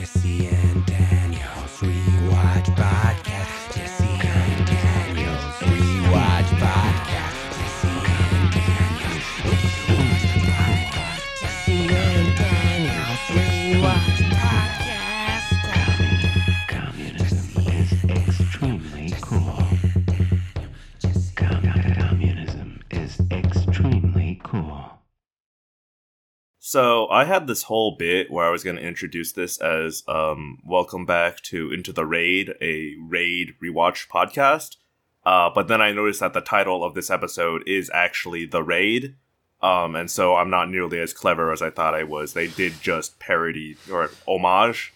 Jesse and Daniel's Rewatch Podcast. Jesse and Daniel's Rewatch Podcast. Jesse and Daniel's Rewatch Podcast. Jesse and Daniel's Rewatch Podcast. Communism is extremely cool. Communism is extremely cool. So I had this whole bit where I was going to introduce this as welcome back to Into the Raid, a Raid rewatch podcast. But then I noticed that the title of this episode is actually The Raid. And so I'm not nearly as clever as I thought I was. They did just parody or homage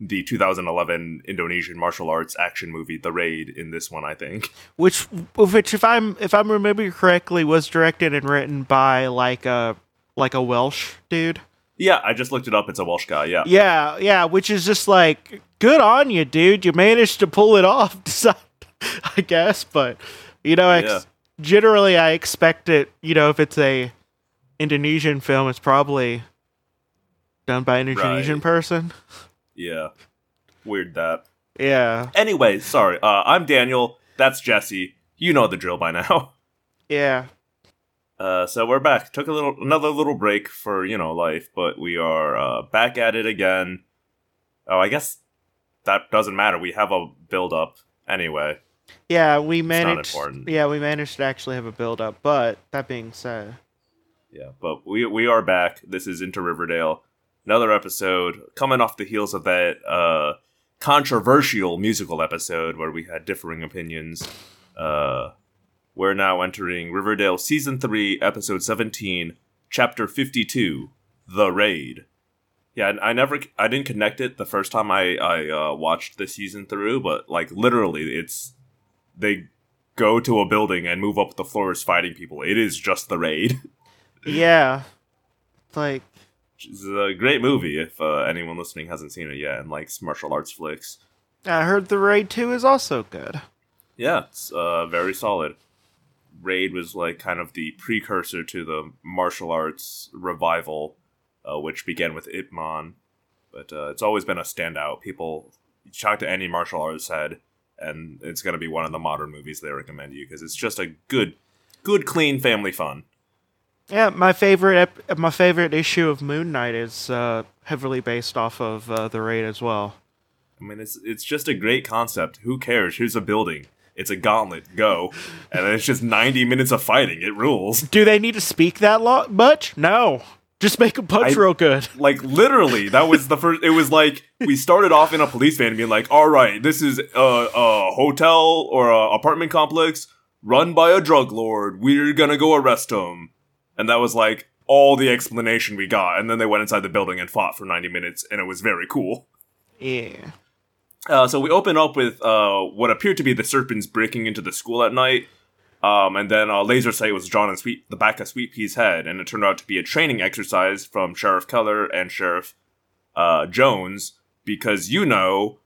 the 2011 Indonesian martial arts action movie The Raid in this one, I think. Which if I'm remembering correctly, was directed and written by like a Welsh dude. Yeah, I just looked it up. It's a Welsh guy, yeah. Yeah, which is just like, good on you, dude. You managed to pull it off, I guess. But, you know, generally I expect it, you know, if it's a Indonesian film, it's probably done by an Indonesian person. Yeah. Weird that. Yeah. Anyway, sorry. I'm Daniel. That's Jesse. You know the drill by now. Yeah. So we're back. Took another little break for, you know, life, but we are back at it again. Oh, I guess that doesn't matter. We have a build up anyway. Yeah, we managed to actually have a build up, but that being said. Yeah, but we are back. This is Into Riverdale. Another episode coming off the heels of that controversial musical episode where we had differing opinions. We're now entering Riverdale Season 3, Episode 17, Chapter 52, The Raid. Yeah, I didn't connect it the first time I watched the season through, but, like, literally, they go to a building and move up the floors fighting people. It is just The Raid. Yeah. Like, it's a great movie if anyone listening hasn't seen it yet and likes martial arts flicks. I heard The Raid 2 is also good. Yeah, it's very solid. Raid was like kind of the precursor to the martial arts revival, which began with Ip Man. But it's always been a standout. People talk to any martial arts head, and it's going to be one of the modern movies they recommend you because it's just a good, clean family fun. Yeah, my favorite issue of Moon Knight is heavily based off of The Raid as well. I mean, it's just a great concept. Who cares? Here's a building. It's a gauntlet, go. And then it's just 90 minutes of fighting. It rules. Do they need to speak that much? No. Just make them punch real good. Like, literally, that was the first... It was like, we started off in a police van being like, all right, this is a hotel or an apartment complex run by a drug lord. We're gonna go arrest him. And that was, like, all the explanation we got. And then they went inside the building and fought for 90 minutes, and it was very cool. Yeah. So we open up with what appeared to be the Serpents breaking into the school at night, and then a laser sight was drawn on the back of Sweet Pea's head, and it turned out to be a training exercise from Sheriff Keller and Sheriff Jones, because, you know,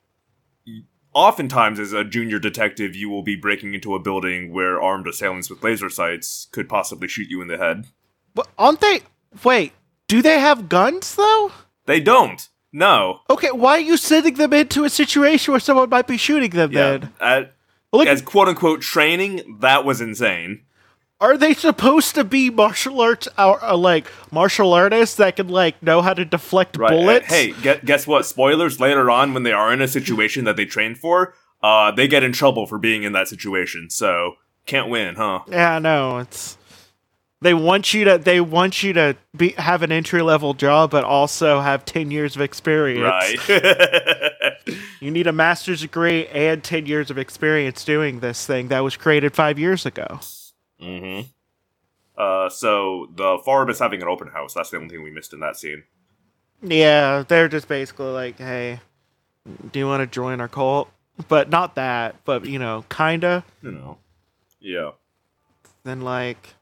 oftentimes as a junior detective, you will be breaking into a building where armed assailants with laser sights could possibly shoot you in the head. But aren't they... Wait, do they have guns, though? They don't. No. Okay, why are you sending them into a situation where someone might be shooting them then? As quote-unquote training, that was insane. Are they supposed to be martial arts, like martial artists that can like know how to deflect bullets? Hey, guess what? Spoilers, later on when they are in a situation that they train for, they get in trouble for being in that situation, so can't win, huh? Yeah, no, it's... They want you to have an entry-level job, but also have 10 years of experience. Right. You need a master's degree and 10 years of experience doing this thing that was created 5 years ago. Mm-hmm. So the farm is having an open house. That's the only thing we missed in that scene. Yeah, they're just basically like, hey, do you want to join our cult? But not that, but, you know, kinda. You know. Yeah. Then, like...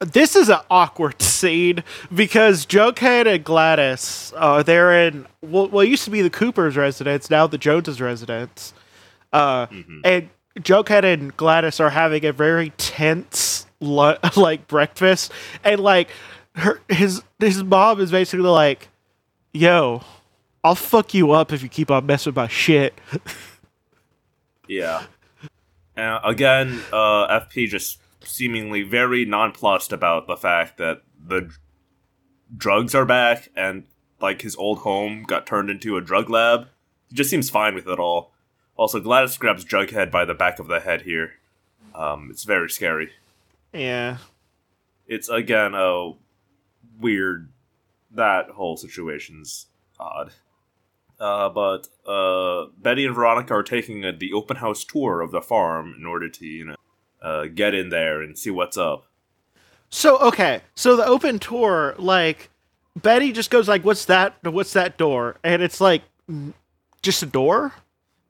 This is an awkward scene because Jughead and Gladys they're in what used to be the Cooper's residence, now the Jones' residence. And Jughead and Gladys are having a very tense breakfast, and like his mom is basically like, "Yo, I'll fuck you up if you keep on messing with my shit. Yeah. And again, FP just seemingly very nonplussed about the fact that the drugs are back and, like, his old home got turned into a drug lab. He just seems fine with it all. Also, Gladys grabs Jughead by the back of the head here. It's very scary. Yeah. It's, again, weird. That whole situation's odd. But Betty and Veronica are taking the open house tour of the farm in order to, get in there and see what's up. So the open tour, like, Betty just goes like, what's that door? And it's like, just a door?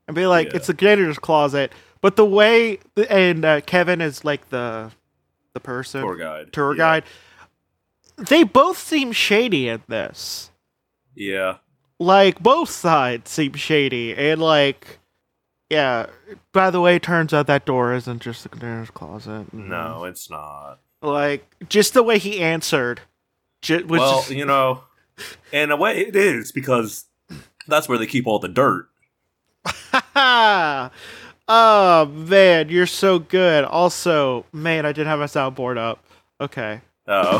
And be like, yeah. It's the janitor's closet. But the way, Kevin is like the person. Tour guide. They both seem shady in this. Yeah. Like, both sides seem shady. And, like, yeah. By the way, it turns out that door isn't just the janitor's closet. No, it's not. Like, just the way he answered. In a way it is, because that's where they keep all the dirt. Oh, man, you're so good. Also, man, I didn't have my soundboard up. Okay. Oh.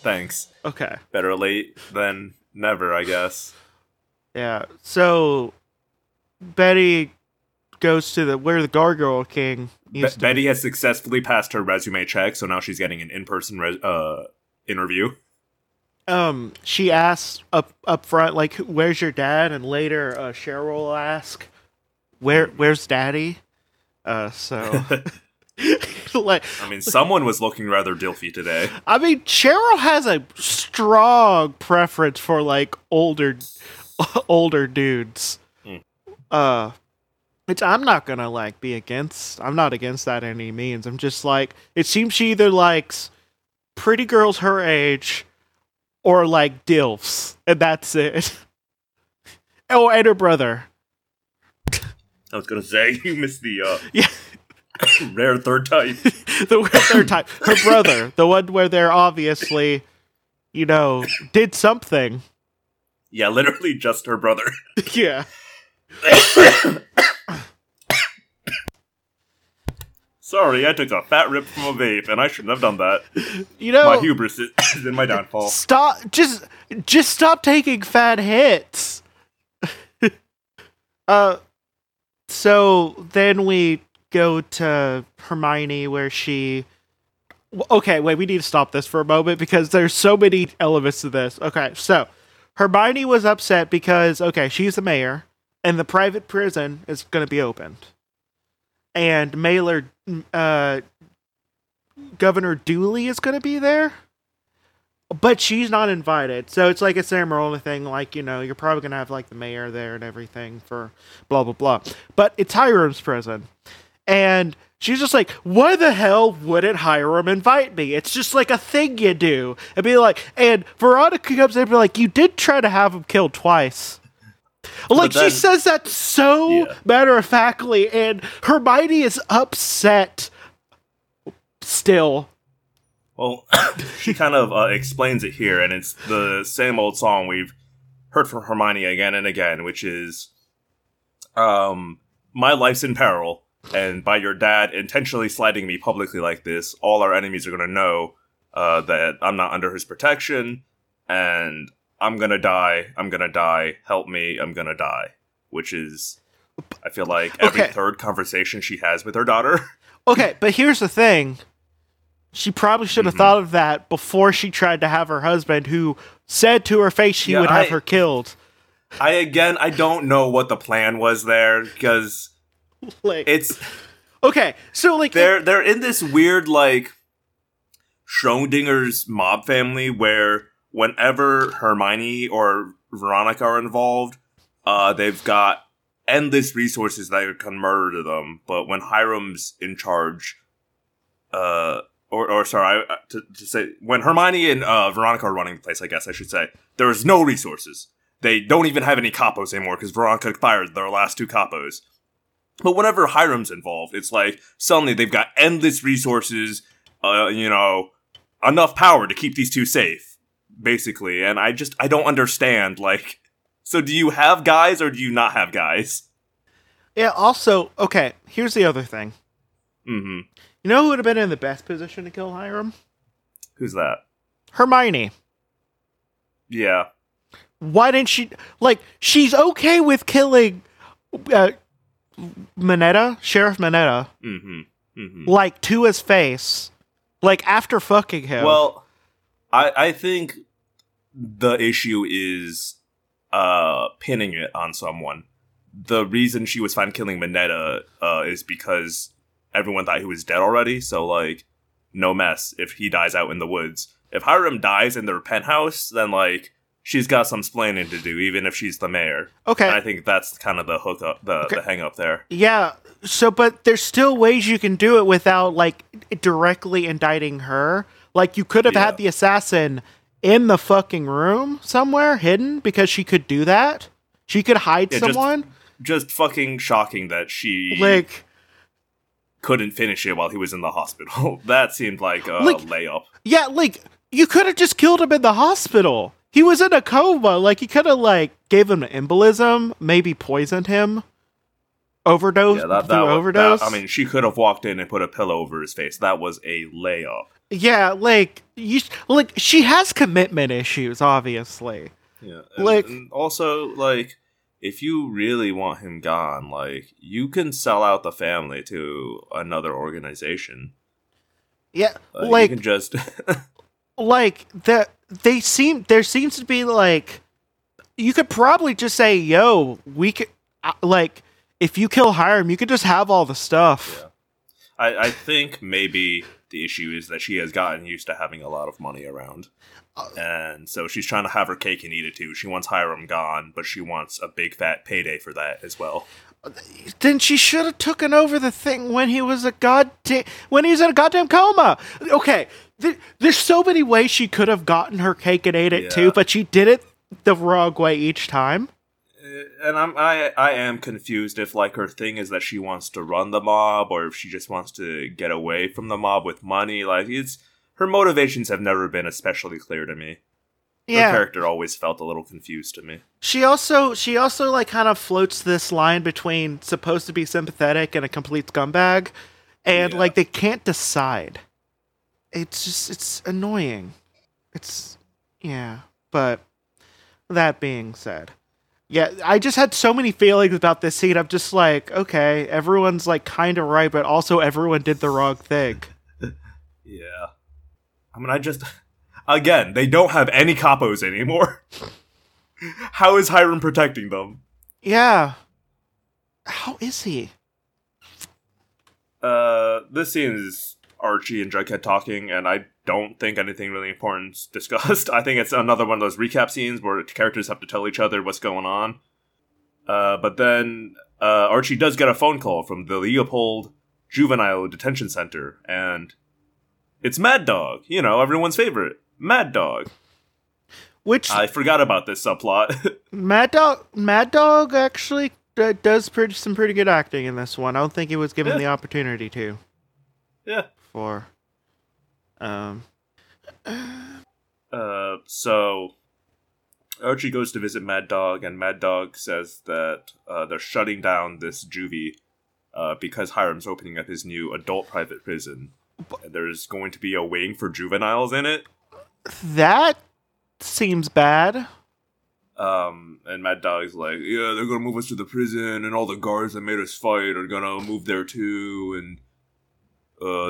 Thanks. Okay. Better late than never, I guess. Yeah. So, Betty goes to where the Gargoyle King needs to. Betty has successfully passed her resume check, so now she's getting an in-person interview. She asks up front, like, where's your dad? And later, Cheryl will ask, Where's Daddy? So, like, I mean, someone was looking rather dilfy today. I mean, Cheryl has a strong preference for like older dudes. Mm. Which I'm not gonna like be against. I'm not against that in any means. I'm just like, it seems she either likes pretty girls her age or like dilfs, and that's it. Oh, and her brother. I was gonna say, you missed the rare third type. The rare third type. Her brother. The one where they're obviously, did something. Yeah, literally just her brother. Yeah. Sorry, I took a fat rip from a vape, and I shouldn't have done that. My hubris is in my downfall. Stop. Just stop taking fat hits. So then we go to Hermione where she... Okay, wait, we need to stop this for a moment because there's so many elements to this. Okay, so Hermione was upset because, okay, she's the mayor and the private prison is going to be opened. And Governor Dooley is going to be there, but she's not invited. So it's like a ceremonial thing, like, you're probably going to have, like, the mayor there and everything for blah, blah, blah. But it's Hiram's prison. And she's just like, why the hell wouldn't Hiram invite me? It's just, like, a thing you do. And be like, and Veronica comes in and be like, you did try to have him killed twice. Like, she says that so matter-of-factly, and Hermione is upset still. Well, she kind of explains it here, and it's the same old song we've heard from Hermione again and again, which is, my life's in peril, and by your dad intentionally slighting me publicly like this, all our enemies are going to know that I'm not under his protection, and I'm going to die, help me, I'm going to die. Which is, I feel like, every third conversation she has with her daughter. Okay, but here's the thing. She probably should have thought of that before she tried to have her husband, who said to her face she would have her killed. I don't know what the plan was there, because it's... Okay, so, like... They're in this weird, like, Schrodinger's mob family, where whenever Hermione or Veronica are involved, they've got endless resources that can murder them, but when Hiram's in charge, when Hermione and Veronica are running the place, I guess I should say, there is no resources. They don't even have any capos anymore because Veronica fired their last two capos. But whenever Hiram's involved, it's like suddenly they've got endless resources, enough power to keep these two safe, basically. And I don't understand, like, So do you have guys or do you not have guys? Yeah, also, okay, here's the other thing. Mm-hmm. You know who would have been in the best position to kill Hiram? Who's that? Hermione. Yeah. Why didn't she... Like, she's okay with killing Mineta, Sheriff Mineta. Mm-hmm. Mm-hmm. Like, to his face. Like, after fucking him. Well, I think the issue is pinning it on someone. The reason she was fine killing Mineta is because everyone thought he was dead already. So, like, no mess if he dies out in the woods. If Hiram dies in their penthouse, then, like, she's got some splaining to do, even if she's the mayor. Okay. And I think that's kind of the hook up, the hang up there. Yeah. So, but there's still ways you can do it without, like, directly indicting her. Like, you could have had the assassin in the fucking room somewhere hidden because she could do that. She could hide someone. Just fucking shocking that she couldn't finish it while he was in the hospital. That seemed like a layup. Yeah, like, you could have just killed him in the hospital. He was in a coma. Like, he could have, like, gave him an embolism, maybe poisoned him, overdose. Yeah, overdose. I mean, she could have walked in and put a pillow over his face. That was a layup. Yeah, like, she has commitment issues, obviously. Yeah, and also, like, if you really want him gone, like, you can sell out the family to another organization. Yeah, like you can just... Like, there seems to be, like, you could probably just say, yo, we could, like, if you kill Hiram, you could just have all the stuff. Yeah. I think maybe the issue is that she has gotten used to having a lot of money around. And so she's trying to have her cake and eat it too. She wants Hiram gone, but she wants a big fat payday for that as well. Then she should have taken over the thing when he was in a goddamn coma. Okay, there's so many ways she could have gotten her cake and ate it too, but she did it the wrong way each time. And I am confused if, like, her thing is that she wants to run the mob or if she just wants to get away from the mob with money. Like, her motivations have never been especially clear to me. Yeah. Her character always felt a little confused to me. She also like kind of floats this line between supposed to be sympathetic and a complete scumbag, and like they can't decide. It's just annoying. But that being said, yeah, I just had so many feelings about this scene. I'm just like, okay, everyone's like kind of right, but also everyone did the wrong thing. Yeah. I mean, again, they don't have any capos anymore. How is Hiram protecting them? Yeah. How is he? This scene is Archie and Jughead talking, and I don't think anything really important is discussed. I think it's another one of those recap scenes where characters have to tell each other what's going on. But then Archie does get a phone call from the Leopold Juvenile Detention Center, and... it's Mad Dog, you know, everyone's favorite. Mad Dog. Which... I forgot about this subplot. Mad Dog actually does some pretty good acting in this one. I don't think he was given the opportunity to. Yeah. For... So... Archie goes to visit Mad Dog, and Mad Dog says that they're shutting down this juvie because Hiram's opening up his new adult private prison. There's going to be a wing for juveniles in it. That seems bad. And Mad Dog's like, yeah, they're going to move us to the prison, and all the guards that made us fight are going to move there too, and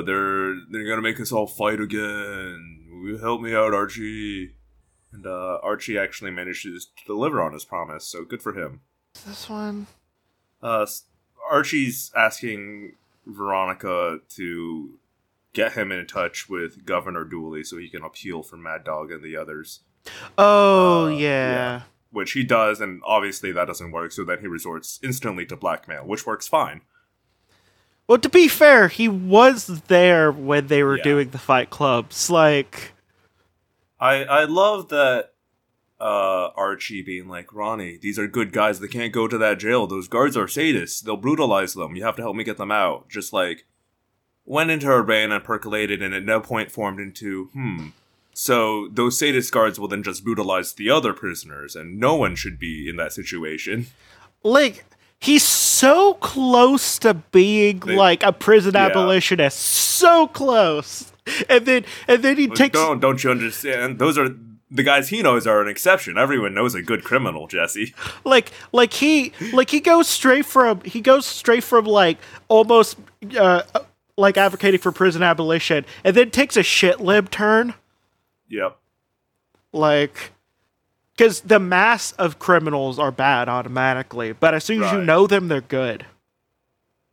they're going to make us all fight again. Help me out, Archie. And Archie actually manages to deliver on his promise, so good for him. This one... Archie's asking Veronica to... get him in touch with Governor Dooley so he can appeal for Mad Dog and the others. Oh, yeah. Which he does, and obviously that doesn't work, so then he resorts instantly to blackmail, which works fine. Well, to be fair, he was there when they were doing the fight clubs. Like, I love that Archie being like, Ronnie, these are good guys. They can't go to that jail. Those guards are sadists. They'll brutalize them. You have to help me get them out. Just like, went into her brain and percolated and at no point formed into, So those sadist guards will then just brutalize the other prisoners, and no one should be in that situation. Like, he's so close to being like a prison abolitionist. So close. And then he takes... Don't you understand? Those are... The guys he knows are an exception. Everyone knows a good criminal, Jesse. He goes straight from like almost like advocating for prison abolition, and then takes a shit lib turn. Yep. Like, because the mass of criminals are bad automatically, but as soon as you know them, they're good.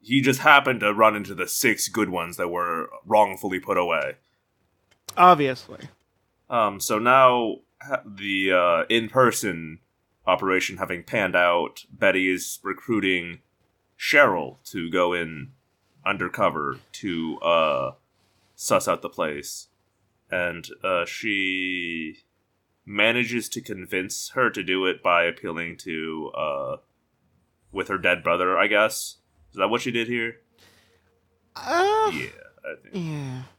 He just happened to run into the 6 good ones that were wrongfully put away. Obviously. So now the in-person operation having panned out, Betty is recruiting Cheryl to go in undercover to suss out the place. And she manages to convince her to do it by appealing to, with her dead brother, I guess. Is that what she did here? Yeah. I think.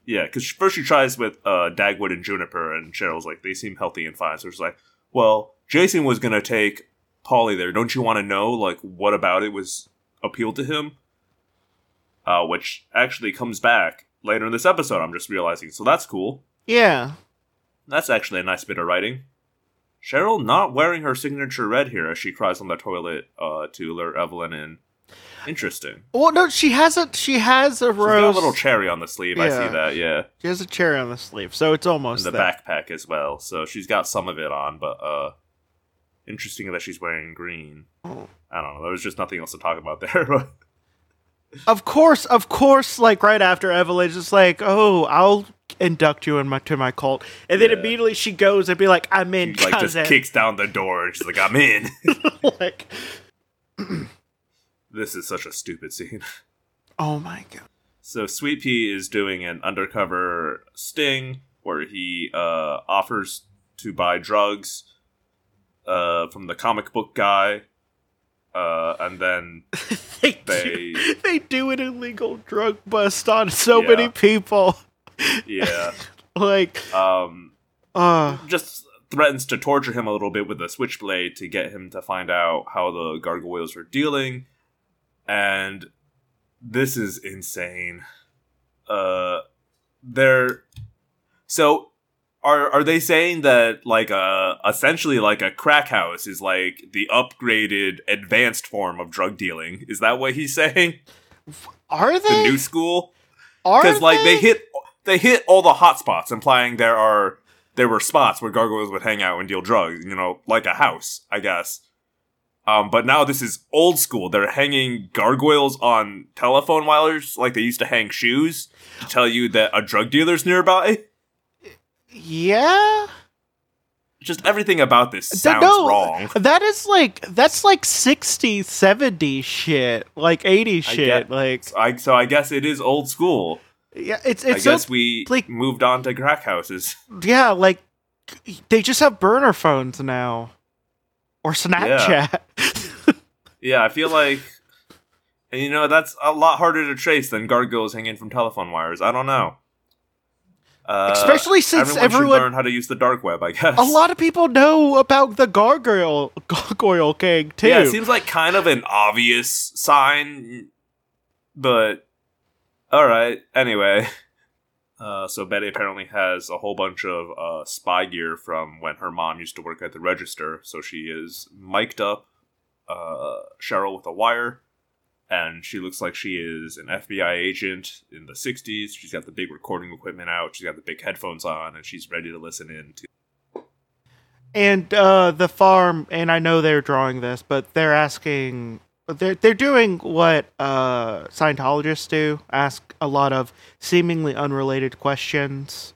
Yeah, because first she tries with Dagwood and Juniper, and Cheryl's like, they seem healthy and fine. So she's like, well, Jason was going to take Polly there. Don't you want to know, like, what about it was appealed to him? Which actually comes back later in this episode, I'm just realizing. So that's cool. Yeah. That's actually a nice bit of writing. Cheryl not wearing her signature red here as she cries on the toilet to lure Evelyn in. Interesting. Well, no, she hasn't. She has a rose. She's got a little cherry on the sleeve. Yeah. I see that, yeah. She has a cherry on the sleeve, so it's almost and the that. Backpack as well, so she's got some of it on, but interesting that she's wearing green. Oh. I don't know. There was just nothing else to talk about there. Of course, like, right after Evelyn's just like, oh, I'll induct you to my cult. And then immediately she goes and be like, I'm in, she, like, just kicks down the door, and she's like, I'm in. Like... This is such a stupid scene. Oh my god. So Sweet Pea is doing an undercover sting where he offers to buy drugs from the comic book guy. And then they do an illegal drug bust on so many people. Yeah. Like... Just... threatens to torture him a little bit with a switchblade to get him to find out how the gargoyles are dealing. And this is insane. So are they saying that, like, essentially, like, a crack house is like the upgraded advanced form of drug dealing? Is that what he's saying? Are they? The new school? Because, like, they hit all the hot spots, implying there were spots where gargoyles would hang out and deal drugs, you know, like a house, I guess. But now this is old school. They're hanging gargoyles on telephone wires like they used to hang shoes to tell you that a drug dealer's nearby. Yeah. Just everything about this sounds wrong. That's like 60s, 70s shit, like 80s shit. So I guess it is old school. Yeah, I guess we, like, moved on to crack houses. Yeah, like, they just have burner phones now. Or Snapchat. Yeah, I feel like, and you know, that's a lot harder to trace than gargoyles hanging from telephone wires. I don't know. Especially since everyone should learn how to use the dark web, I guess. A lot of people know about the gargoyle gang, too. Yeah, it seems like kind of an obvious sign, but... Alright, anyway. So Betty apparently has a whole bunch of spy gear from when her mom used to work at the register. So she is mic'd up Cheryl with a wire. And she looks like she is an FBI agent in the 60s. She's got the big recording equipment out. She's got the big headphones on. And she's ready to listen in to... And the farm, and I know they're drawing this, but they're asking... They're doing what Scientologists do, ask a lot of seemingly unrelated questions.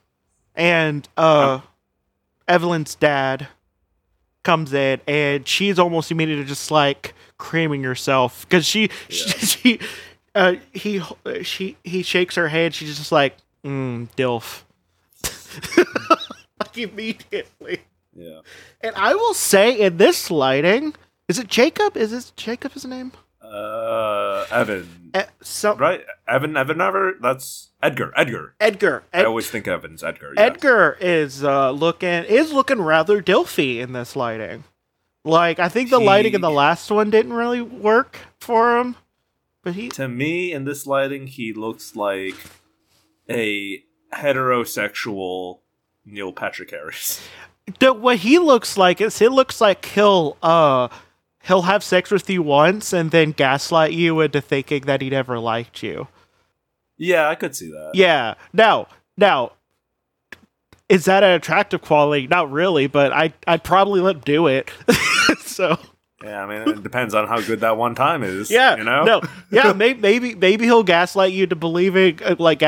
And Evelyn's dad comes in, and she's almost immediately just, like, creaming herself. Because he shakes her head. She's just like, dilf. Like, immediately. Yeah. And I will say, in this lighting... Is it Jacob? Is his name? Evan. Right? Evan? That's Edgar. Edgar. I always think Evan's Edgar. Yeah. Edgar is looking rather dilfy in this lighting. Like, I think the lighting in the last one didn't really work for him. But to me, in this lighting, he looks like a heterosexual Neil Patrick Harris. What he looks like is he looks like he'll have sex with you once and then gaslight you into thinking that he never liked you. Yeah, I could see that. Yeah. Now, is that an attractive quality? Not really, but I'd probably let him do it. So. Yeah, I mean, it depends on how good that one time is. Yeah, you know. No, yeah, maybe he'll gaslight you to believing like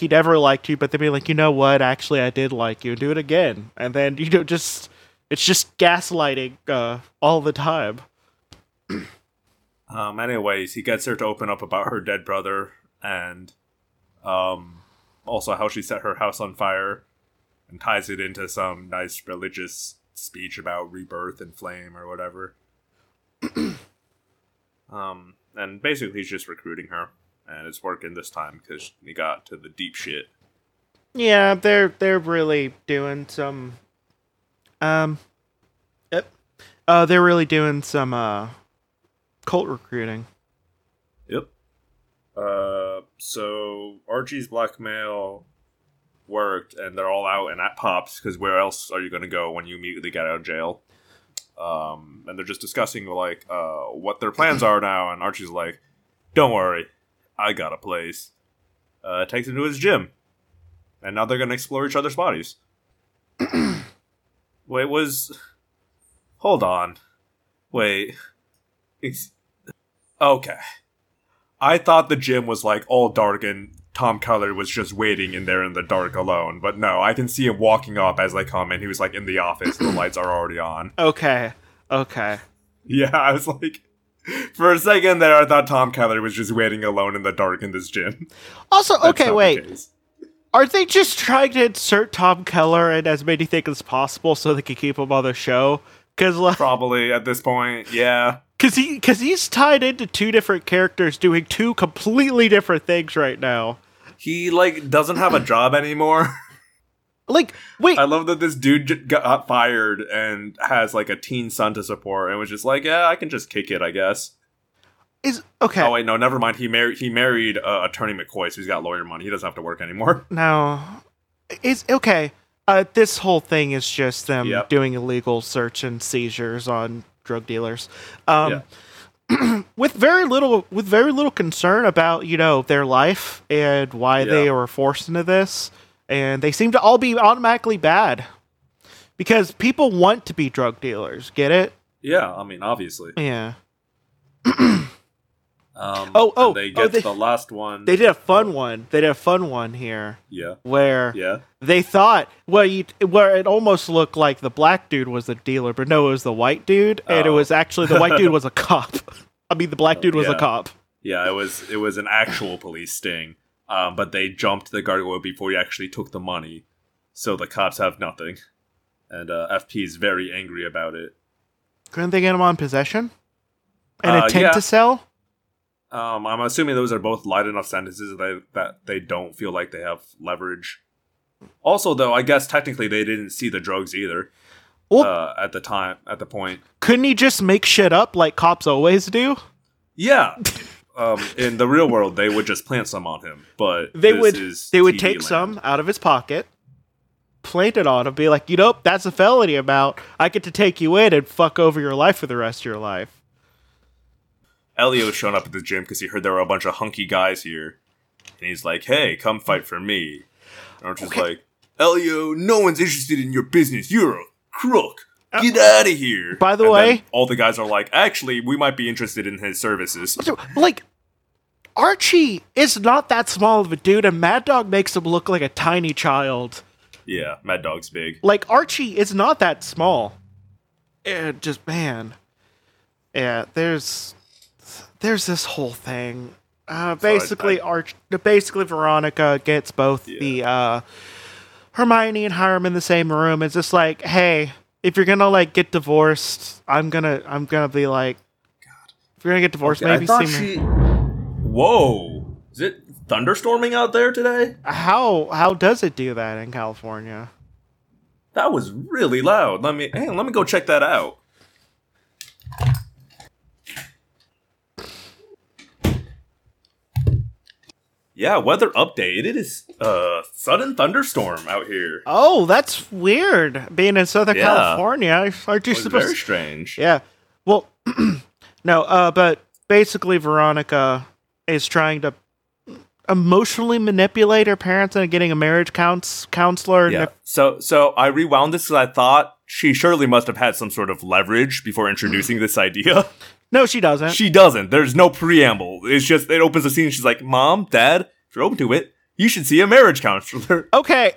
he never liked you, but then be like, you know what? Actually, I did like you. Do it again, and then it's just gaslighting all the time. Anyways, he gets her to open up about her dead brother, and also how she set her house on fire, and ties it into some nice religious speech about rebirth and flame or whatever. And basically he's just recruiting her, and it's working this time because he got to the deep shit. Yeah, they're really doing some. They're really doing some cult recruiting. Yep. So Archie's blackmail worked, and they're all out and at Pops because where else are you going to go when you immediately get out of jail? And they're just discussing like what their plans are now, and Archie's like, "Don't worry, I got a place." Takes him to his gym, and now they're gonna explore each other's bodies. Okay. I thought the gym was like all dark and Tom Keller was just waiting in there in the dark alone. But no, I can see him walking up as I come in. He was like in the office. The lights are already on. Okay. Yeah, I was like, for a second there, I thought Tom Keller was just waiting alone in the dark in this gym. Also, okay, wait. Are they just trying to insert Tom Keller in as many things as possible so they can keep him on the show? Cause, like, probably at this point, yeah. Because he's tied into two different characters doing two completely different things right now. He, like, doesn't have a job anymore. Like, wait. I love that this dude got fired and has, like, a teen son to support and was just like, yeah, I can just kick it, I guess. Okay. Oh, wait, no, never mind. He married Attorney McCoy, so he's got lawyer money. He doesn't have to work anymore. No. Okay. This whole thing is just them doing illegal search and seizures on drug dealers. With very little concern about, you know, their life and why they were forced into this, and they seem to all be automatically bad because people want to be drug dealers. Get it? Yeah, I mean, obviously. Yeah. The last one. They did a fun one. They did a fun one here. Yeah. Where they thought, where it almost looked like the black dude was the dealer, but no, it was the white dude, and it was actually the white dude was a cop. I mean, the black dude was a cop. Yeah, it was an actual police sting, but they jumped the gargoyle before he actually took the money, so the cops have nothing, and FP is very angry about it. Couldn't they get him on possession? An attempt to sell? I'm assuming those are both light enough sentences that they don't feel like they have leverage. Also, though, I guess technically they didn't see the drugs either at the point. Couldn't he just make shit up like cops always do? Yeah. In the real world, they would just plant some on him. But they would take some out of his pocket, plant it on him, be like, you know, that's a felony amount. I get to take you in and fuck over your life for the rest of your life. Elio's shown up at the gym because he heard there were a bunch of hunky guys here. And he's like, hey, come fight for me. And I'm just like, Elio, no one's interested in your business. You're a crook. Get out of here. By the way, all the guys are like, actually, we might be interested in his services. Like, Archie is not that small of a dude, and Mad Dog makes him look like a tiny child. Yeah, Mad Dog's big. Like, Archie is not that small. And just, man. Yeah, There's this whole thing. Basically, Veronica gets both the Hermione and Hiram in the same room. It's just like, hey, if you're gonna like get divorced, I'm gonna be like, God, we're gonna get divorced, okay, maybe. Whoa! Is it thunderstorming out there today? How does it do that in California? That was really loud. Let me go check that out. Yeah, weather update. It is a sudden thunderstorm out here. Oh, that's weird. Being in Southern California, aren't you supposed? Very strange. Yeah. Well, no. But basically, Veronica is trying to emotionally manipulate her parents into getting a marriage counselor. Yeah. So I rewound this because I thought she surely must have had some sort of leverage before introducing this idea. No, she doesn't. She doesn't. There's no preamble. It's just, it opens the scene. She's like, Mom, Dad, if you're open to it, you should see a marriage counselor. Okay,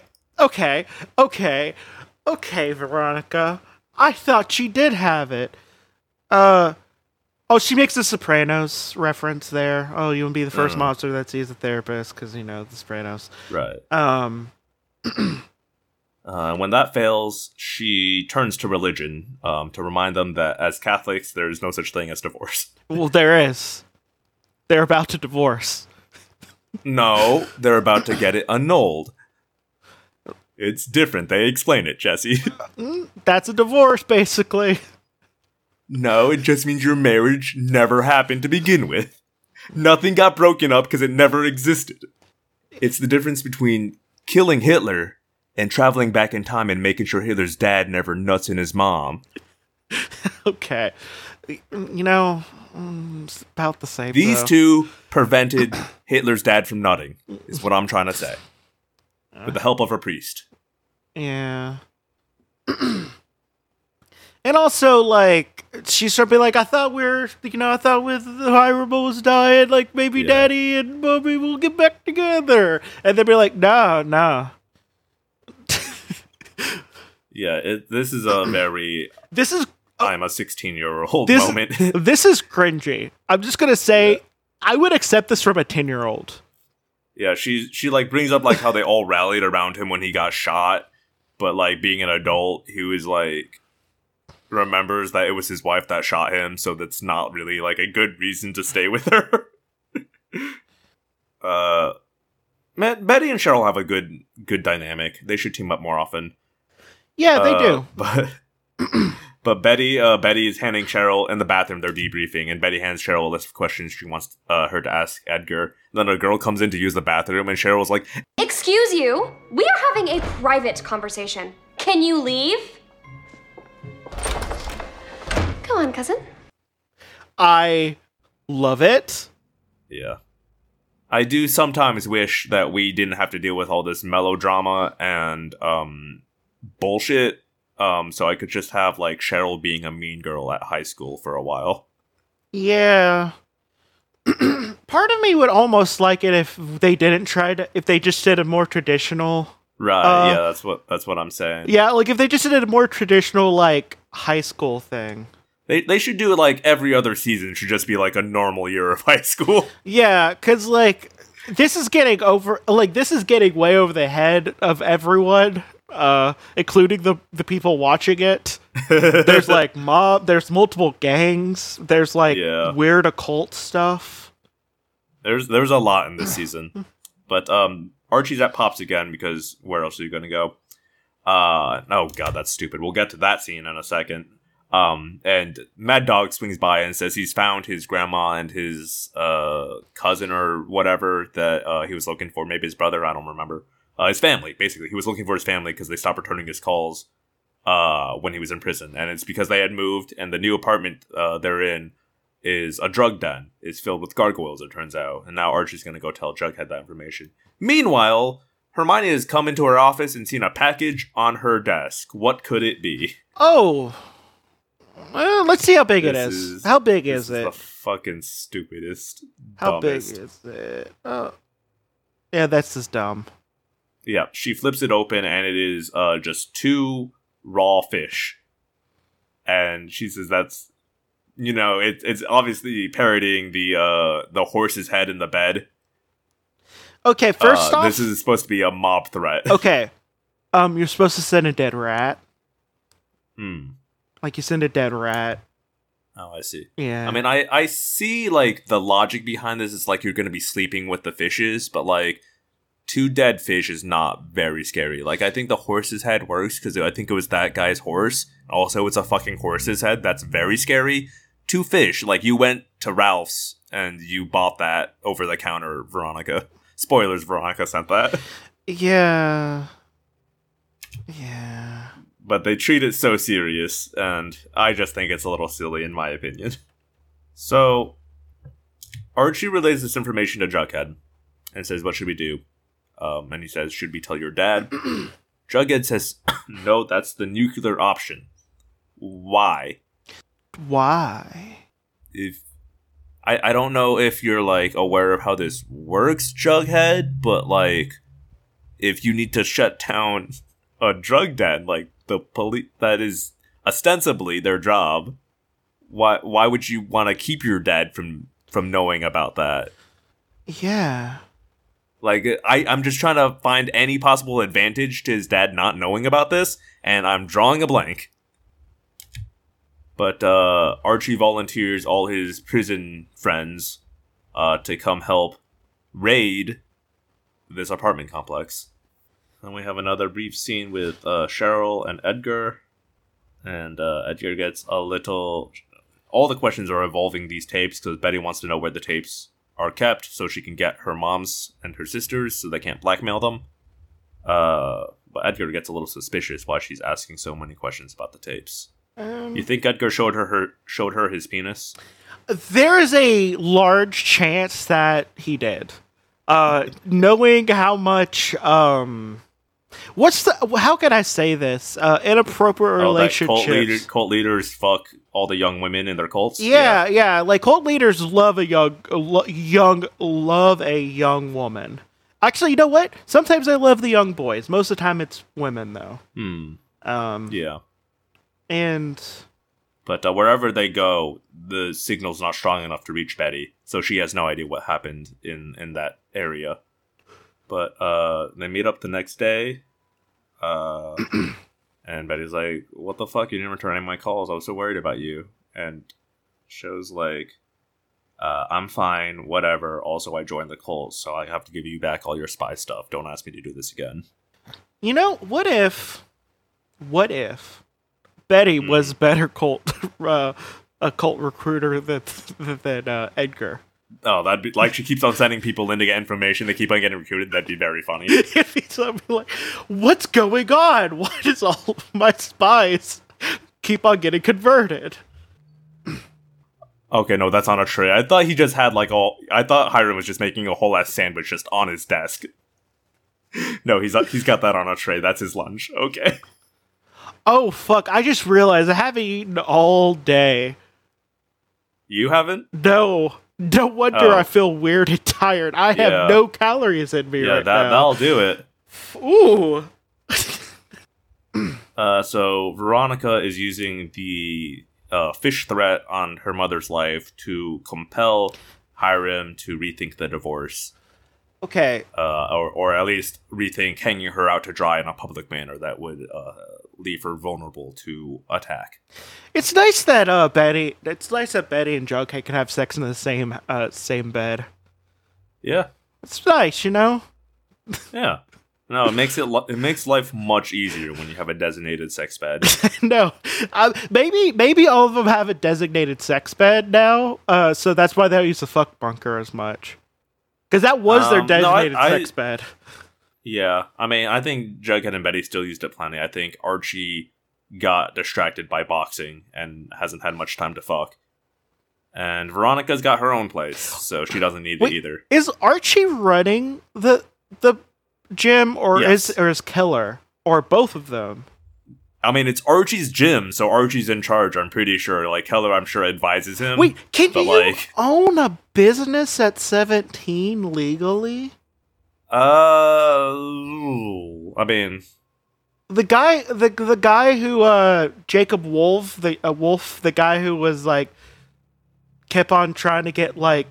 Veronica. I thought she did have it. She makes a Sopranos reference there. Oh, you wouldn't be the first monster that sees a therapist because, you know, the Sopranos. Right. When that fails, she turns to religion to remind them that as Catholics, there is no such thing as divorce. Well, there is. They're about to divorce. No, they're about to get it annulled. It's different. They explain it, Jesse. That's a divorce, basically. No, it just means your marriage never happened to begin with. Nothing got broken up because it never existed. It's the difference between killing Hitler and traveling back in time and making sure Hitler's dad never nuts in his mom. Okay. You know, it's about the same. These two prevented Hitler's dad from nutting, is what I'm trying to say. With the help of a priest. Yeah. And also, like, she sort of be like, I thought with the Hiram was dying, like, maybe Daddy and Mommy will get back together. And they'd be like, no. Yeah, this is a very... This is... I'm a 16-year-old moment. This is cringy. I'm just going to say, I would accept this from a 10-year-old. Yeah, she like, brings up, like, how they all rallied around him when he got shot. But, like, being an adult, he was, like... remembers that it was his wife that shot him, so that's not really, like, a good reason to stay with her. Betty and Cheryl have a good dynamic. They should team up more often. Yeah, they do. But Betty is handing Cheryl in the bathroom. They're debriefing, and Betty hands Cheryl a list of questions she wants her to ask Edgar. Then a girl comes in to use the bathroom, and Cheryl's like, "Excuse you, we are having a private conversation. Can you leave? Go on, cousin." I love it. Yeah. I do sometimes wish that we didn't have to deal with all this melodrama and bullshit, so I could just have, like, Cheryl being a mean girl at high school for a while. Yeah. Part of me would almost like it if they just did a more traditional... Right, yeah, that's what I'm saying. Yeah, like, if they just did a more traditional, like, high school thing. They should do it, like, every other season should just be, like, a normal year of high school. Yeah, because, like, this is getting way over the head of everyone... including the people watching it. There's like mob, there's multiple gangs, there's like weird occult stuff. There's a lot in this season. But Archie's at Pops again because where else are you gonna go? Oh god, that's stupid. We'll get to that scene in a second. And Mad Dog swings by and says he's found his grandma and his cousin or whatever that he was looking for, maybe his brother, I don't remember. His family, basically. He was looking for his family because they stopped returning his calls when he was in prison. And it's because they had moved, and the new apartment they're in is a drug den. It's filled with gargoyles, it turns out. And now Archie's going to go tell Jughead that information. Meanwhile, Hermione has come into her office and seen a package on her desk. What could it be? Oh. Well, let's see how big it is. How big is it? This is the fucking stupidest, dumbest. How big is it? Oh. Yeah, that's just dumb. Yeah, she flips it open, and it is just two raw fish. And she says that's, you know, it's obviously parodying the horse's head in the bed. Okay, first off... This is supposed to be a mob threat. Okay. You're supposed to send a dead rat. Like, you send a dead rat. Oh, I see. Yeah. I mean, I see, like, the logic behind this is, like, you're going to be sleeping with the fishes, but, like, 2 dead fish is not very scary. Like, I think the horse's head works, because I think it was that guy's horse. Also, it's a fucking horse's head. That's very scary. 2 fish. Like, you went to Ralph's, and you bought that over the counter, Veronica. Spoilers, Veronica sent that. Yeah. Yeah. But they treat it so serious, and I just think it's a little silly, in my opinion. So, Archie relays this information to Jughead, and says, what should we do? And he says, should we tell your dad? Jughead says, no, that's the nuclear option. Why? Why? If I don't know if you're, like, aware of how this works, Jughead, but, like, if you need to shut down a drug den, like, the police, that is ostensibly their job, why would you want to keep your dad from knowing about that? Yeah. Like, I'm just trying to find any possible advantage to his dad not knowing about this, and I'm drawing a blank. But Archie volunteers all his prison friends to come help raid this apartment complex. Then we have another brief scene with Cheryl and Edgar. And Edgar gets a little... All the questions are involving these tapes, because Betty wants to know where the tapes are kept so she can get her mom's and her sister's so they can't blackmail them. But Edgar gets a little suspicious why she's asking so many questions about the tapes. You think Edgar showed her his penis? There is a large chance that he did. Knowing how much... How can I say this? Inappropriate relationships. Cult leaders fuck all the young women in their cults. Yeah. Like, cult leaders love a young woman. Actually, you know what? Sometimes they love the young boys. Most of the time, it's women though. Yeah. But wherever they go, the signal's not strong enough to reach Betty, so she has no idea what happened in that area. But they meet up the next day, and Betty's like, what the fuck? You didn't return any of my calls. I was so worried about you. And Show's like, I'm fine, whatever. Also, I joined the cult, so I have to give you back all your spy stuff. Don't ask me to do this again. You know, what if Betty was better a cult recruiter than Edgar? Oh, that'd be like, she keeps on sending people in to get information. They keep on getting recruited. That'd be very funny. If he's like, what's going on? Why does all of my spies keep on getting converted? Okay, no, that's on a tray. I thought he just had I thought Hiram was just making a whole ass sandwich just on his desk. No, he's got that on a tray. That's his lunch. Okay. Oh fuck! I just realized I haven't eaten all day. You haven't? No. No wonder I feel weird and tired. I have no calories in me right now. Yeah, that'll do it. Ooh. So Veronica is using the fish threat on her mother's life to compel Hiram to rethink the divorce. Okay. Or at least rethink hanging her out to dry in a public manner that would leave her vulnerable to attack. It's nice that Betty and Jughead can have sex in the same bed. Yeah. It's nice, you know? Yeah. No, it makes it makes life much easier when you have a designated sex bed. No. Maybe all of them have a designated sex bed now, so that's why they don't use the fuck bunker as much. Because that was their designated sex bed. Yeah. I mean, I think Jughead and Betty still used it plenty. I think Archie got distracted by boxing and hasn't had much time to fuck. And Veronica's got her own place, so she doesn't need it either. Is Archie running the gym, or yes. is Keller, or both of them? I mean, it's Archie's gym, so Archie's in charge, I'm pretty sure. Like, Keller, I'm sure, advises him. Wait, can you own a business at 17 legally? I mean... The guy who, Jacob Wolf, the guy who was, like, kept on trying to get, like,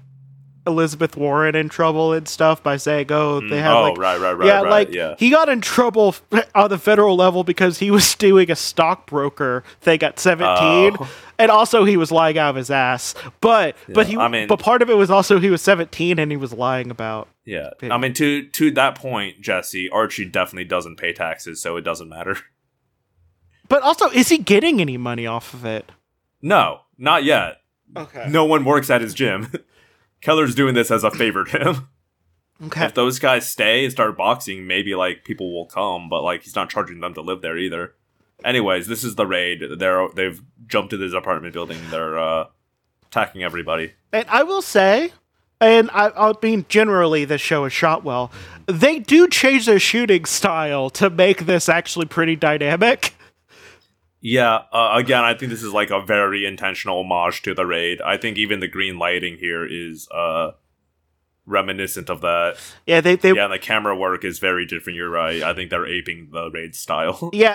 Elizabeth Warren in trouble and stuff by saying, he got in trouble on the federal level because he was doing a stockbroker thing at 17. And also he was lying out of his ass. But part of it was also he was 17 and he was lying about. Yeah. It. I mean, to that point, Jesse, Archie definitely doesn't pay taxes, so it doesn't matter. But also, is he getting any money off of it? No, not yet. Okay. No one works at his gym. Keller's doing this as a favor to him. Okay. If those guys stay and start boxing, maybe, like, people will come, but, like, he's not charging them to live there either. Anyways, this is the raid. They've jumped to this apartment building. They're attacking everybody. And I will say, I mean, generally this show is shot well. They do change their shooting style to make this actually pretty dynamic. Yeah, again, I think this is like a very intentional homage to The Raid. I think even the green lighting here is reminiscent of that. Yeah, and the camera work is very different. You're right. I think they're aping the Raid style. Yeah,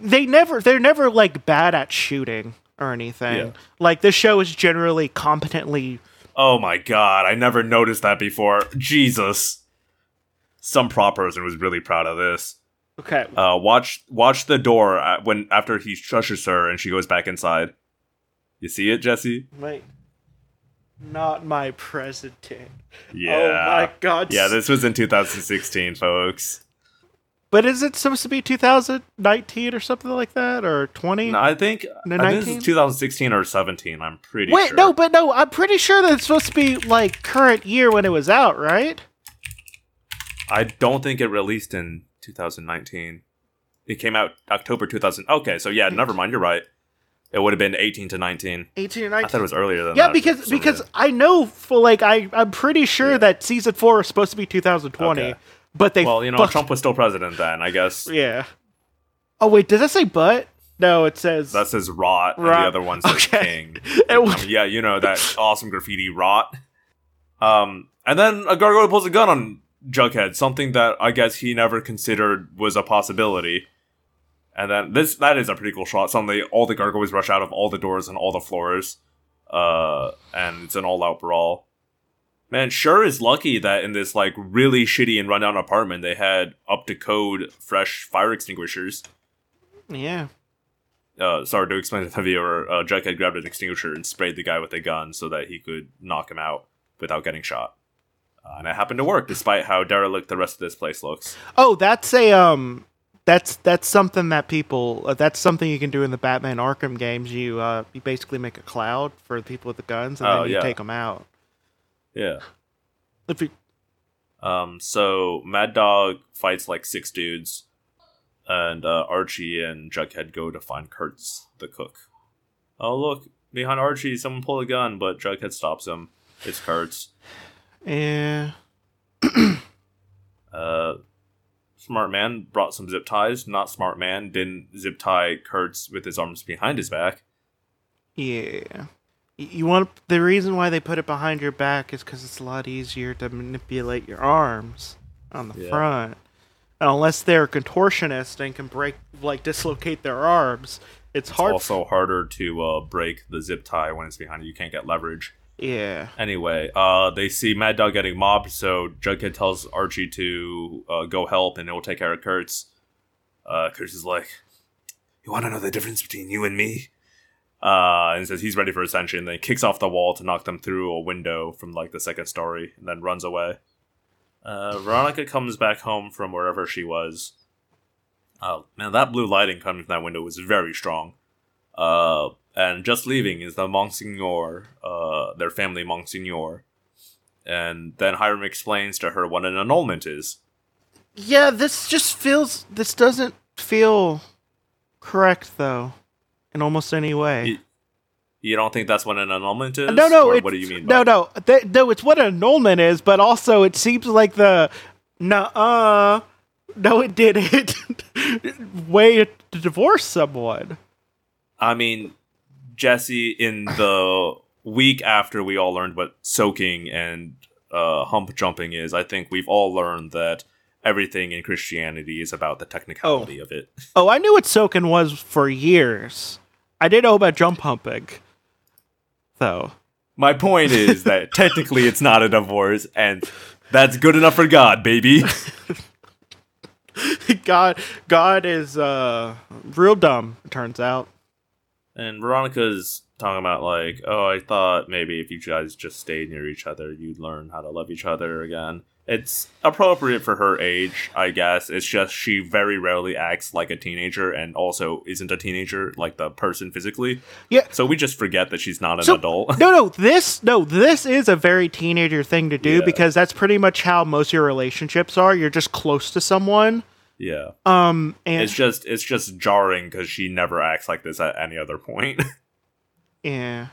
they're never like bad at shooting or anything. Yeah. Like this show is generally competently. Oh my god, I never noticed that before. Jesus, some prop person was really proud of this. Okay. Watch the door after he shushes her and she goes back inside. You see it, Jesse? Wait. Not my president. Yeah. Oh my god. Yeah, this was in 2016, folks. But is it supposed to be 2019 or something like that, or 20? No, I think this is 2016 or 17. I'm pretty. Wait, sure. Wait, no, but no, I'm pretty sure that it's supposed to be like current year when it was out, right? I don't think it released in 2019. It came out October 2000. Okay, so yeah, never mind. You're right. It would have been 18 to 19. 18 to 19. I thought it was earlier than that. Yeah, because I know, for like, I'm pretty sure that season 4 was supposed to be 2020, okay. But they... Well, you know, Trump was still president then, I guess. Yeah. Oh, wait, does that say but? No, it says... That says rot, and the other one says king. Yeah, you know, that awesome graffiti rot. And then a gargoyle pulls a gun on Jughead, something that I guess he never considered was a possibility. And then that is a pretty cool shot. Suddenly all the gargoyles rush out of all the doors and all the floors, and it's an all-out brawl. Man, sure is lucky that in this like really shitty and rundown apartment they had up to code fresh fire extinguishers. Yeah. Sorry to explain to the viewer, Jughead grabbed an extinguisher and sprayed the guy with a gun so that he could knock him out without getting shot. And it happened to work, despite how derelict the rest of this place looks. Oh, that's a that's something that people that's something you can do in the Batman Arkham games. You basically make a cloud for the people with the guns, and then you take them out. Yeah. If you... So Mad Dog fights like 6 dudes, and Archie and Jughead go to find Kurtz, the cook. Oh look, behind Archie, someone pulled a gun, but Jughead stops him. It's Kurtz. Yeah. Smart man brought some zip ties. Not smart man didn't zip tie Kurtz with his arms behind his back. Yeah. You want the reason why they put it behind your back is because it's a lot easier to manipulate your arms on the front. And unless they're a contortionist and can dislocate their arms, it's hard. It's also harder to break the zip tie when it's behind you. You can't get leverage. Yeah. Anyway, they see Mad Dog getting mobbed, so Jughead tells Archie to go help, and it will take care of Kurtz. Kurtz is like, "You want to know the difference between you and me?" And says he's ready for ascension. Then kicks off the wall to knock them through a window from like the second story, and then runs away. Veronica comes back home from wherever she was. Oh man, that blue lighting coming from that window was very strong. And just leaving is the Monsignor, their family Monsignor. And then Hiram explains to her what an annulment is. Yeah, this doesn't feel correct, though, in almost any way. You don't think that's what an annulment is? No. Or what do you mean by that? No, it's what an annulment is, but also it seems like the no, it didn't way to divorce someone. I mean... Jesse, in the week after we all learned what soaking and hump jumping is, I think we've all learned that everything in Christianity is about the technicality of it. Oh, I knew what soaking was for years. I didn't know about jump humping, though. My point is that technically it's not a divorce, and that's good enough for God, baby. God is real dumb, it turns out. And Veronica's talking about, like, oh, I thought maybe if you guys just stayed near each other, you'd learn how to love each other again. It's appropriate for her age, I guess. It's just she very rarely acts like a teenager and also isn't a teenager, like the person physically. Yeah. So we just forget that she's not an adult. This is a very teenager thing to do, because that's pretty much how most of your relationships are. You're just close to someone. Yeah. And it's just jarring because she never acts like this at any other point. Yeah.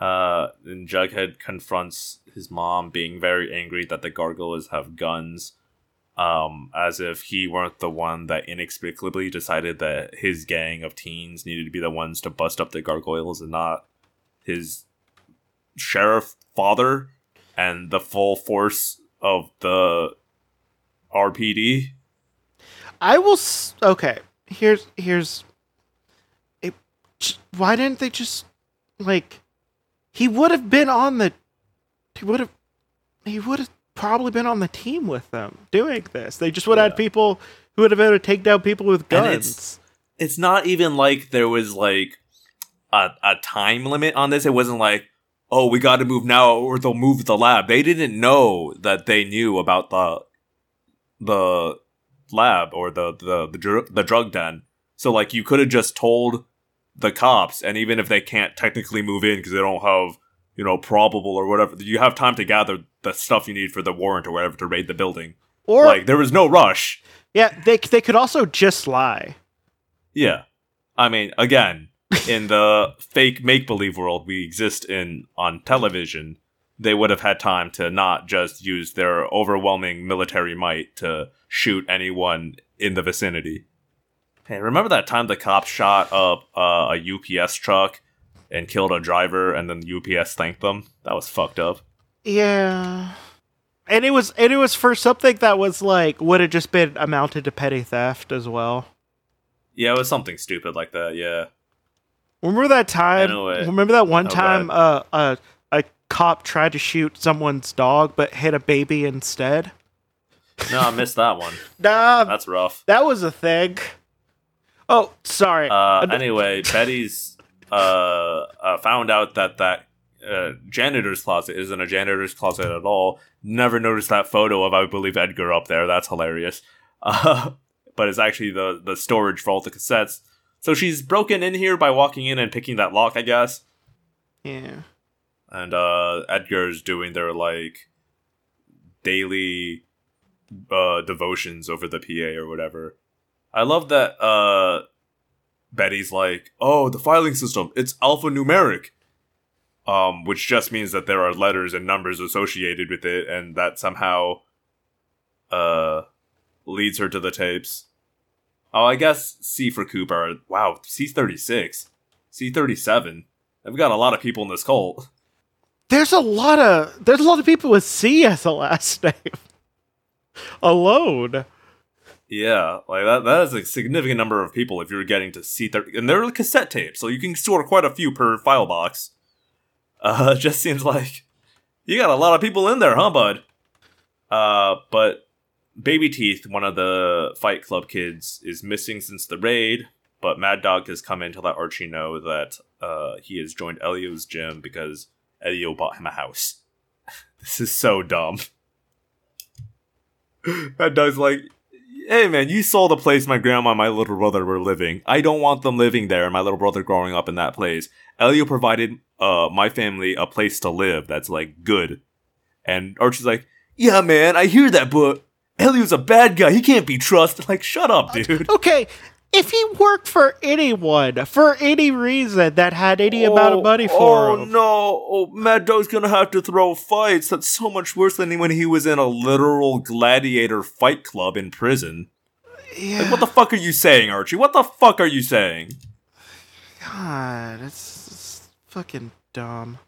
And Jughead confronts his mom, being very angry that the gargoyles have guns, as if he weren't the one that inexplicably decided that his gang of teens needed to be the ones to bust up the gargoyles and not his sheriff father and the full force of the RPD. Why didn't they just, like... He would have probably been on the team with them doing this. They just would have had people who would have been able to take down people with guns. And it's not even like there was like a time limit on this. It wasn't like, oh, we got to move now or they'll move the lab. They didn't know that they knew about the lab or the drug den. So like you could have just told the cops, and even if they can't technically move in because they don't have, probable or whatever, you have time to gather the stuff you need for the warrant or whatever to raid the building. Or like there was no rush. Yeah, they could also just lie. Yeah, I mean, again, in the fake make-believe world we exist in on television, they would have had time to not just use their overwhelming military might to shoot anyone in the vicinity. Hey, remember that time the cops shot up a UPS truck and killed a driver, and then the UPS thanked them? That was fucked up. Yeah, and it was for something that was like would have just been amounted to petty theft as well. Yeah, it was something stupid like that. Yeah. Remember that time? Anyway, remember that one time a cop tried to shoot someone's dog but hit a baby instead? No, I missed that one. Nah, that's rough. That was a thing. Oh, sorry. Anyway, Betty's found out that janitor's closet isn't a janitor's closet at all. Never noticed that photo of, I believe, Edgar up there. That's hilarious. But it's actually the storage for all the cassettes. So she's broken in here by walking in and picking that lock, I guess. Yeah. And Edgar's doing their, like, daily devotions over the PA or whatever. I love that Betty's like, oh, the filing system, it's alphanumeric, which just means that there are letters and numbers associated with it, and that somehow leads her to the tapes. Oh, I guess C for Cooper. Wow, C36. C37. I've got a lot of people in this cult. There's a lot of people with C as a last name. Alone. Yeah, like that is a significant number of people if you're getting to C30. And they're cassette tapes, so you can store quite a few per file box. It just seems like you got a lot of people in there, huh, bud? But Baby Teeth, one of the Fight Club kids, is missing since the raid. But Mad Dog has come in to let Archie know that he has joined Elio's gym because Elio bought him a house. This is so dumb. Mad Dog's like... Hey, man, you saw the place my grandma and my little brother were living. I don't want them living there and my little brother growing up in that place. Elio provided my family a place to live that's, like, good. And Archie's like, yeah, man, I hear that, but Elio's a bad guy. He can't be trusted. Like, shut up, dude. Okay, if he worked for anyone, for any reason, that had any amount of money for him. Oh, no. Oh, Mad Dog's gonna have to throw fights. That's so much worse than when he was in a literal gladiator fight club in prison. Yeah. Like, what the fuck are you saying, Archie? What the fuck are you saying? God, it's fucking dumb.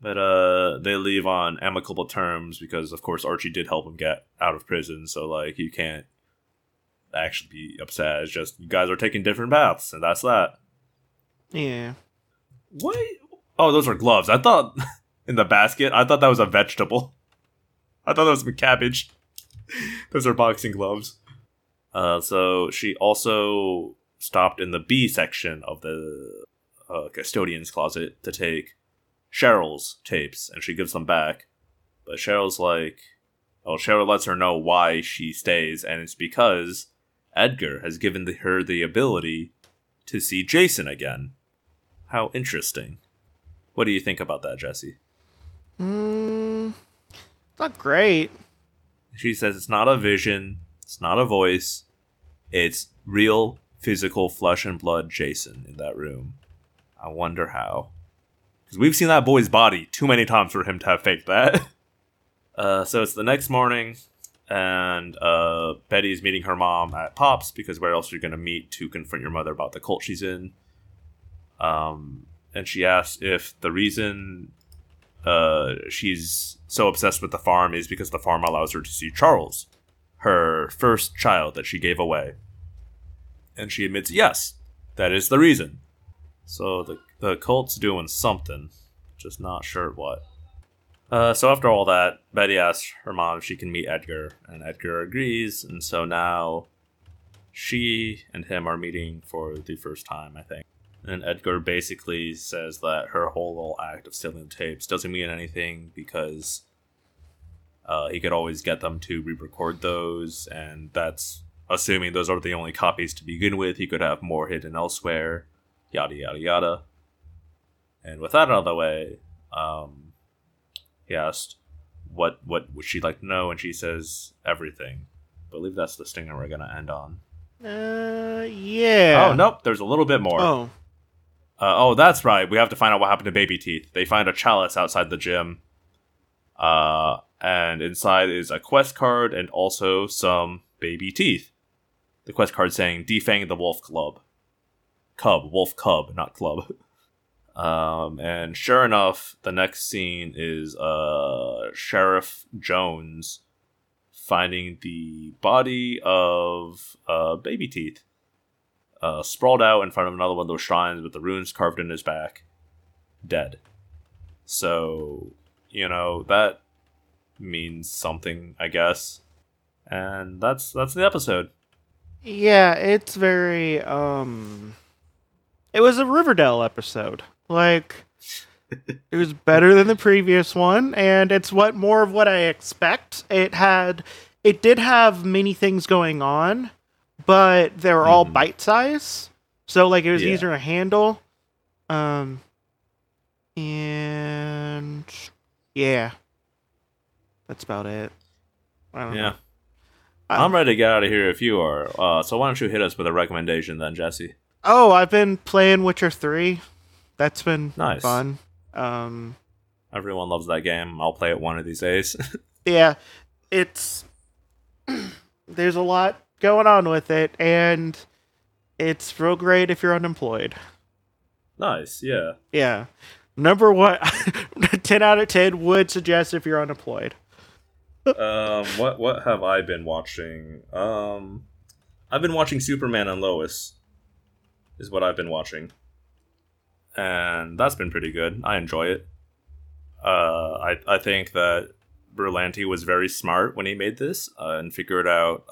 But they leave on amicable terms because, of course, Archie did help him get out of prison. So, like, you can't actually be upset. It's just you guys are taking different paths, and that's that. Yeah. What? Oh, those are gloves. I thought in the basket, I thought that was a vegetable. I thought that was some cabbage. Those are boxing gloves. So she also stopped in the B section of the custodian's closet to take Cheryl's tapes, and she gives them back. But Cheryl's like, oh, Cheryl lets her know why she stays, and it's because Edgar has given her the ability to see Jason again. How interesting. What do you think about that, Jesse? Not great. She says it's not a vision, it's not a voice, it's real, physical, flesh and blood Jason in that room. I wonder how. Because we've seen that boy's body too many times for him to have faked that. So it's the next morning, and Betty's meeting her mom at Pop's, because where else are you going to meet to confront your mother about the cult she's in? And she asks if the reason she's so obsessed with the farm is because the farm allows her to see Charles, her first child that she gave away. And she admits, yes, that is the reason. So the cult's doing something, just not sure what. So after all that, Betty asks her mom if she can meet Edgar, and Edgar agrees, and so now she and him are meeting for the first time, I think. And Edgar basically says that her whole little act of stealing the tapes doesn't mean anything because he could always get them to re-record those, and that's assuming those are the only copies to begin with. He could have more hidden elsewhere, yada yada yada. And with that out of the way, he asked what would she like to know, and she says everything. I believe that's the stinger we're going to end on. Yeah. Oh, nope, there's a little bit more. Oh. Oh, that's right. We have to find out what happened to Baby Teeth. They find a chalice outside the gym. And inside is a quest card and also some Baby Teeth. The quest card saying, defang the wolf club. Cub, wolf cub, not club. And sure enough, the next scene is Sheriff Jones finding the body of Baby Teeth sprawled out in front of another one of those shrines with the runes carved in his back, dead. So, you know, that means something, I guess. And that's the episode. Yeah, it's very it was a Riverdale episode. Like, it was better than the previous one, and it's what more of what I expect. It did have many things going on, but they were all bite size, so like it was easier to handle. And yeah, that's about it. I don't know. I'm ready to get out of here if you are. So why don't you hit us with a recommendation then, Jesse? Oh, I've been playing Witcher 3. That's been fun. Everyone loves that game. I'll play it one of these days. Yeah, it's there's a lot going on with it, and it's real great if you're unemployed. Nice, yeah. Yeah. Number one, 10 out of 10 would suggest if you're unemployed. What have I been watching? I've been watching Superman and Lois, is what I've been watching. And that's been pretty good. I enjoy it. I think that Berlanti was very smart when he made this and figured out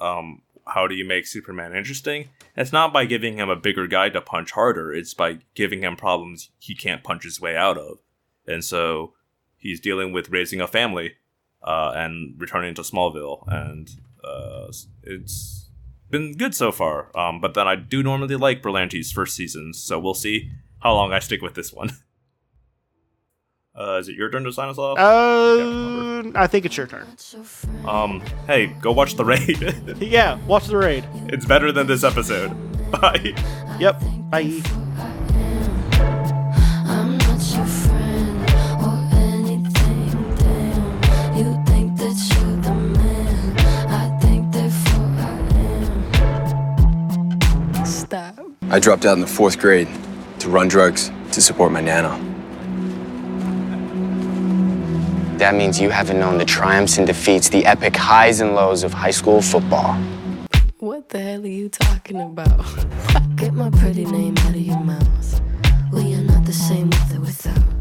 how do you make Superman interesting. And it's not by giving him a bigger guy to punch harder. It's by giving him problems he can't punch his way out of. And so he's dealing with raising a family and returning to Smallville. And it's been good so far. But then I do normally like Berlanti's first seasons, so we'll see how long I stick with this one. Is it your turn to sign us off? I think it's your turn. Hey, go watch The Raid. Yeah, watch The Raid. It's better than this episode. Bye. Yep. Bye. I'm not your friend or anything. Damn, you think that you're the man. I think therefore I am. Stop. I dropped out in the 4th grade. To run drugs to support my nana. That means you haven't known the triumphs and defeats, the epic highs and lows of high school football. What the hell are you talking about? Get my pretty name out of your mouth. We are not the same with or without.